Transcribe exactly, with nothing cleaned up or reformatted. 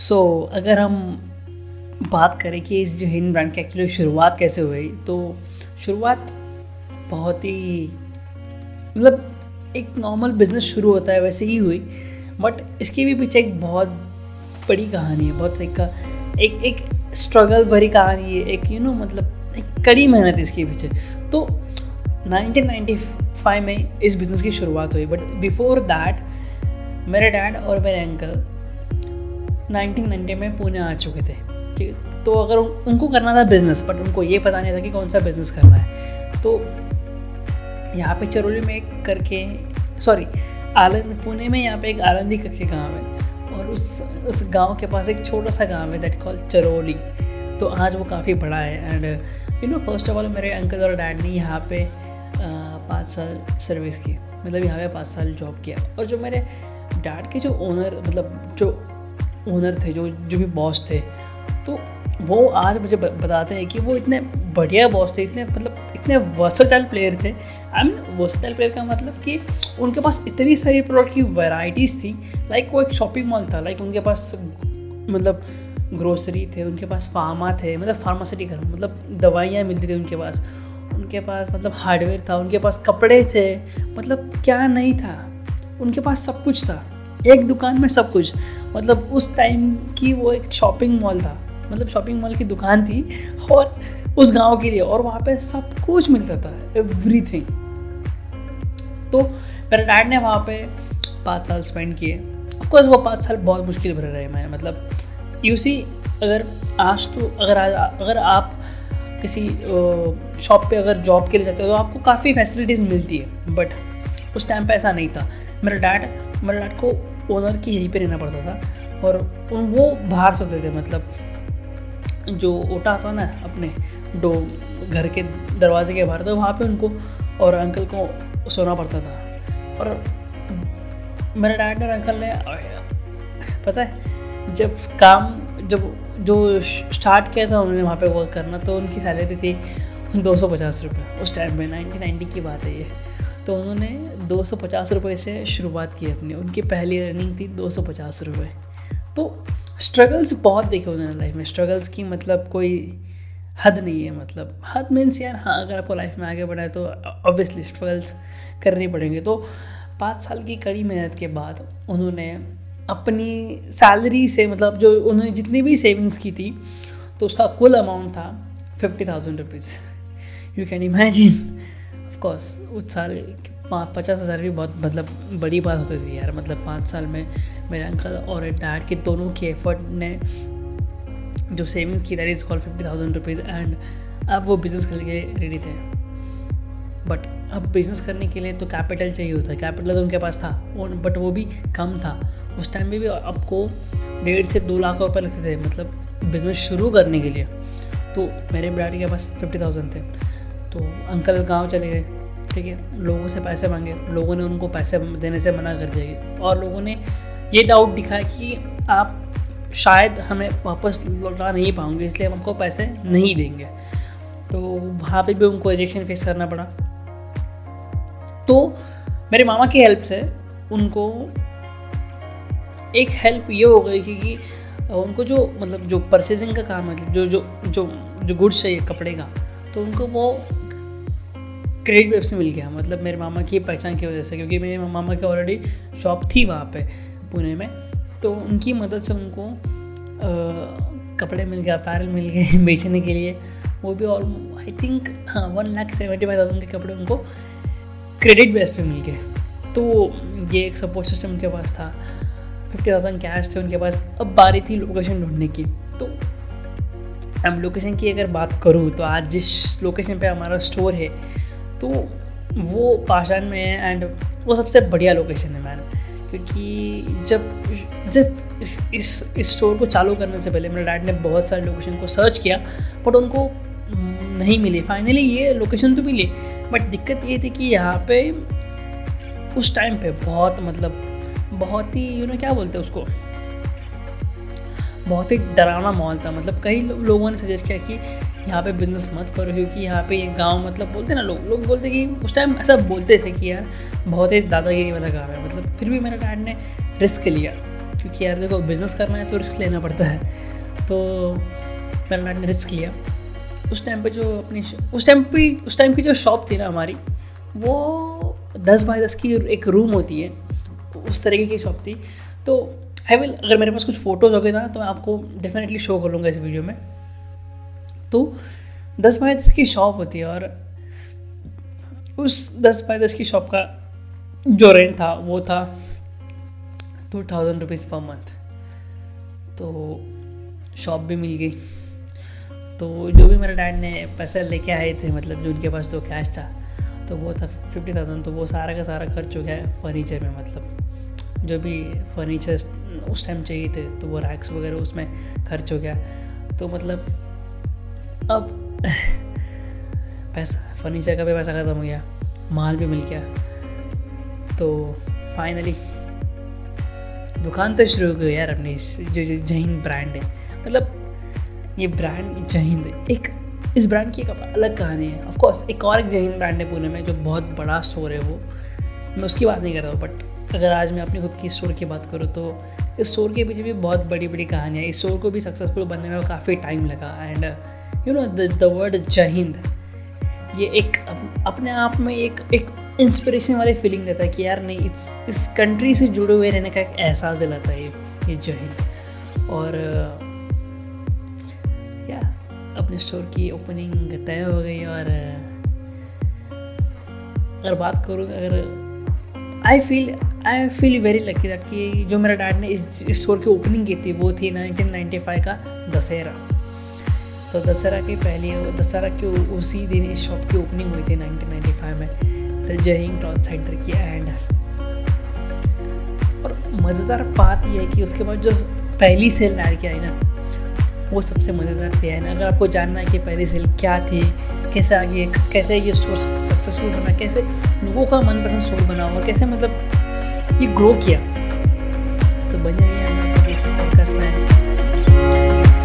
सो so, अगर हम बात करें कि इस जयहिंद ब्रांड की एक्चुअली शुरुआत कैसे हुई, तो शुरुआत बहुत ही मतलब एक नॉर्मल बिज़नेस शुरू होता है वैसे ही हुई, बट इसके भी पीछे एक बहुत बड़ी कहानी है, बहुत एक एक, एक स्ट्रगल भरी कहानी है, एक यू नो मतलब एक कड़ी मेहनत इसके पीछे। तो नाइनटीन नाइंटी फाइव में इस बिज़नेस की शुरुआत हुई, बट बिफोर दैट मेरे डैड और मेरे अंकल नाइनटीन नाइंटी में पुणे आ चुके थे, ठीक है। तो अगर उन, उनको करना था बिज़नेस, बट उनको ये पता नहीं था कि कौन सा बिज़नेस करना है। तो यहाँ पे चरोली में एक करके सॉरी आलंद पुणे में यहाँ पे एक आलंदी करके गाँव है, और उस उस गांव के पास एक छोटा सा गांव है दैट कॉल्ड चरोली। तो आज वो काफ़ी बड़ा है। And you know first of all मेरे अंकल और डैड ने यहाँ पे पाँच साल सर्विस की, मतलब यहाँ पे पाँच साल जॉब किया। और जो मेरे डैड के जो ओनर मतलब जो ओनर थे, जो जो भी बॉस थे, तो वो आज मुझे बताते हैं कि वो इतने बढ़िया बॉस थे, इतने मतलब इतने वर्सेटाइल प्लेयर थे। आई मीन वर्सेटाइल प्लेयर का मतलब कि उनके पास इतनी सारी प्रोडक्ट की वैरायटीज़ थी, लाइक वो एक शॉपिंग मॉल था, लाइक उनके पास मतलब ग्रोसरी थे, उनके पास फार्मा थे, मतलब फार्मास्यूटिकल मतलब दवाइयाँ मिलती थी उनके पास, उनके पास मतलब हार्डवेयर था, उनके पास कपड़े थे, मतलब क्या नहीं था उनके पास, सब कुछ था एक दुकान में, सब कुछ। मतलब उस टाइम की वो एक शॉपिंग मॉल था, मतलब शॉपिंग मॉल की दुकान थी और उस गांव के लिए, और वहाँ पे सब कुछ मिलता था, एवरीथिंग। तो मेरे डैड ने वहाँ पे पाँच साल स्पेंड किए। ऑफकोर्स वो पाँच साल बहुत मुश्किल भरे रहे। मैं मतलब यू सी अगर आज तो अगर आज अगर आप किसी शॉप पे अगर जॉब के लिए जाते हो तो आपको काफ़ी फैसिलिटीज़ मिलती है, बट उस टाइम पे ऐसा नहीं था। मेरा डैड मेरे डैड को ओनर की यहीं पे रहना पड़ता था, और वो बाहर सोते थे, मतलब जो ओटा था ना अपने दो घर के दरवाजे के बाहर, तो वहाँ पे उनको और अंकल को सोना पड़ता था। और मेरे डैड और अंकल ने पता है जब काम जब जो स्टार्ट किया था उन्होंने वहाँ पे वर्क करना, तो उनकी सैलरी थी दो सौ पचास रुपये उस टाइम में, नाइनटीन नाइन्टी की बात है ये। तो उन्होंने दो सौ पचास रुपये से शुरुआत की अपनी, उनकी पहली अर्निंग थी दो सौ पचास रुपये। तो स्ट्रगल्स बहुत देखे उन्होंने लाइफ में, स्ट्रगल्स की मतलब कोई हद नहीं है, मतलब हद मीन्स यार हाँ अगर आपको लाइफ में आगे बढ़ा है तो ऑब्वियसली स्ट्रगल्स करने पड़ेंगे। तो पाँच साल की कड़ी मेहनत के बाद उन्होंने अपनी सैलरी से मतलब जो उन्होंने जितनी भी सेविंग्स की थी, तो उसका कुल अमाउंट था fifty thousand rupees. You can imagine course उस साल पचास हज़ार भी बहुत मतलब बड़ी बात होती थी यार। मतलब पाँच साल में मेरे अंकल और डैड के दोनों की एफर्ट ने जो सेविंग्स की that is called fifty thousand rupees, and अब वो बिज़नेस करने के लिए रेडी थे। बट अब बिज़नेस करने के लिए तो कैपिटल चाहिए होता है, कैपिटल तो उनके पास था बट वो भी कम था उस टाइम में भी। आपको डेढ़ से दो लाख रुपये लगते थे मतलब बिज़नेस शुरू करने के लिए। तो मेरे डैड के पास फिफ्टी थाउजेंड थे, तो अंकल गांव चले गए, ठीक है। लोगों से पैसे मांगे, लोगों ने उनको पैसे देने से मना कर दिया, और लोगों ने ये डाउट दिखाया कि आप शायद हमें वापस लौटा नहीं पाओगे, इसलिए हम आपको पैसे नहीं देंगे। तो वहाँ पे भी उनको रिजेक्शन फेस करना पड़ा। तो मेरे मामा की हेल्प से उनको एक हेल्प ये हो गई कि उनको जो मतलब जो परचेजिंग का काम मतलब जो जो जो जो गुड्स चाहिए कपड़े का, तो उनको वो क्रेडिट वेब से मिल गया, मतलब मेरे मामा की पहचान की वजह से, क्योंकि मेरे मामा की ऑलरेडी शॉप थी वहाँ पे पुणे में। तो उनकी मदद से उनको आ, कपड़े मिल गए, अपैरल मिल गए बेचने के लिए। वो भी ऑल आई थिंक हाँ one lakh seventy five thousand के कपड़े उनको क्रेडिट बेस पे मिल गए। तो ये एक सपोर्ट सिस्टम उनके पास था, फिफ्टी थाउजेंड कैश थे उनके पास। अब बारी थी लोकेशन ढूंढने की। तो हम लोकेशन की अगर बात करूँ तो आज जिस लोकेशन पे हमारा स्टोर है तो वो पाशाण में है, एंड वो सबसे बढ़िया लोकेशन है मैम, क्योंकि जब जब इस इस इस स्टोर को चालू करने से पहले मेरे डैड ने बहुत सारे लोकेशन को सर्च किया, बट उनको नहीं मिले। फाइनली ये लोकेशन तो मिली, बट दिक्कत ये थी कि यहाँ पे उस टाइम पे बहुत मतलब बहुत ही यू नो क्या बोलते हैं उसको, बहुत ही डरावना मॉल था। मतलब कई लो, लोगों ने सजेस्ट किया कि यहाँ पे बिज़नेस मत करो, क्योंकि यहाँ पे ये गांव मतलब बोलते ना लोग लोग बोलते कि उस टाइम ऐसा बोलते थे कि यार बहुत ही दादागिरी वाला गांव है। मतलब फिर भी मेरे डैड ने रिस्क लिया, क्योंकि यार देखो बिज़नेस करना है तो रिस्क लेना पड़ता है। तो मैंने ने रिस्क लिया। उस टाइम पे जो अपनी उस टाइम पे उस टाइम की जो शॉप थी ना हमारी, वो दस बाई दस की एक रूम होती है, उस तरीके की शॉप थी। तो आई विल, अगर मेरे पास कुछ फ़ोटोज़ हो गए ना तो मैं आपको डेफिनेटली शो कर लूँगा इस वीडियो में। तो दस बाई दस की शॉप होती है और उस दस बाई दस की शॉप का जो रेंट था वो था two thousand rupees per month. तो शॉप भी मिल गई। तो जो भी मेरे डैड ने पैसे लेके आए थे, मतलब जो उनके पास तो कैश था, तो वो था फिफ्टी थाउजेंड। तो वो सारा का सारा खर्च हो गया फर्नीचर में। मतलब जो भी फर्नीचर उस टाइम चाहिए थे तो वो रैक्स वगैरह उसमें खर्च हो गया। तो मतलब अब पैसा, फर्नीचर का भी पैसा ख़त्म हो गया, माल भी मिल गया। तो फाइनली दुकान तो शुरू की यार अपनी, जो जो जयहिंद ब्रांड है। मतलब ये ब्रांड जयहिंद है, एक इस ब्रांड की एक अलग कहानी है। ऑफ कोर्स एक और एक जयहिंद ब्रांड है पुणे में जो बहुत बड़ा स्टोर है, वो मैं उसकी बात नहीं कर रहा हूँ। बट अगर आज मैं अपनी खुद की स्टोर की बात करूँ तो इस स्टोर के पीछे भी बहुत बड़ी बड़ी कहानी है। इस स्टोर को भी सक्सेसफुल बनने में काफ़ी टाइम लगा। And you know the word Jai Hind, ये एक अपने आप में एक एक इंस्पिरेशन वाली फीलिंग देता है कि यार नहीं, इस इस कंट्री से जुड़े हुए रहने का एक एहसास दिलाता है ये ये जयहिंद। और या अपने स्टोर की ओपनिंग तय हो गई। और अगर बात करूँ, अगर I feel I feel very lucky that कि जो मेरा डैड ने इस स्टोर की ओपनिंग की थी वो थी नाइनटीन नाइंटी फाइव का दशहरा। तो दशहरा के पहले, दशहरा के उसी दिन इस शॉप की ओपनिंग हुई थी नाइनटीन नाइंटी फाइव में, द दहिंग क्लॉथ सेंटर की। एंड और मज़ेदार बात यह है कि उसके बाद जो पहली सेल लाड़ के आई ना, वो सबसे मज़ेदार थी। एंड अगर आपको जानना है कि पहली सेल क्या थी, कैसे आगे, कैसे ये स्टोर सक्सेसफुल बना, कैसे लोगों का मनपसंद स्टोर बना और कैसे मतलब ये ग्रो किया, तो बने रहिए हमारे साथ इस पॉडकास्ट में।